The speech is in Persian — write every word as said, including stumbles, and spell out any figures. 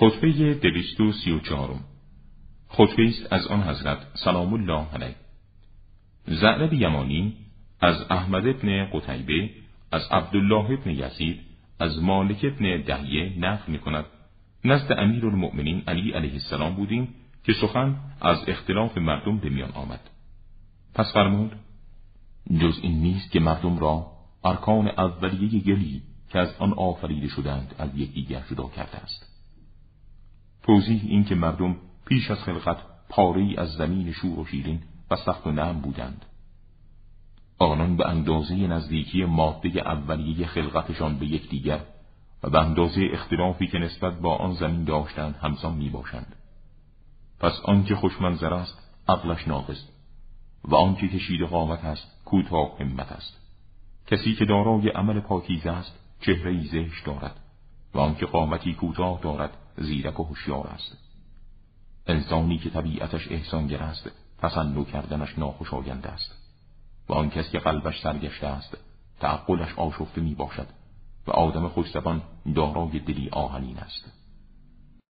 خطبه دویست سی و چهارم خطبه است از آن حضرت سلام الله علیه. زعرب یمانی از احمد ابن قتیبه از عبدالله ابن یزید از مالک ابن دهیه نقل می‌کند: نزد امیرالمؤمنین علی علیه السلام بودیم که سخن از اختلاف مردم به میان آمد. پس فرمود: جز این نیست که مردم را ارکان اولیه گلی که از آن آفریده شدند از یکدیگر جدا کرده است. توضیح این که مردم پیش از خلقت پاره‌ای از زمین شور و شیرین و سخت و نرم بودند. آنان به اندازه نزدیکی ماده اولیه خلقتشان به یکدیگر و به اندازه اختلافی که نسبت با آن زمین داشتند همسان می باشند. پس آنکه خوشمنظر است عقلش ناقص و آنکه کشیده قامت است کوتاه همت است. کسی که دارای عمل پاکیزه است چهره‌ای زشت دارد و آنکه قامتی کوتاه دارد زیرک و هوشیار است. انسانی که طبیعتش احسانگر است تسنّع کردنش ناخوشایند است و آن کس که قلبش سرگشته است تعقلش آشفته می باشد و آدم خوش‌زبان دارای دلی آهنین است.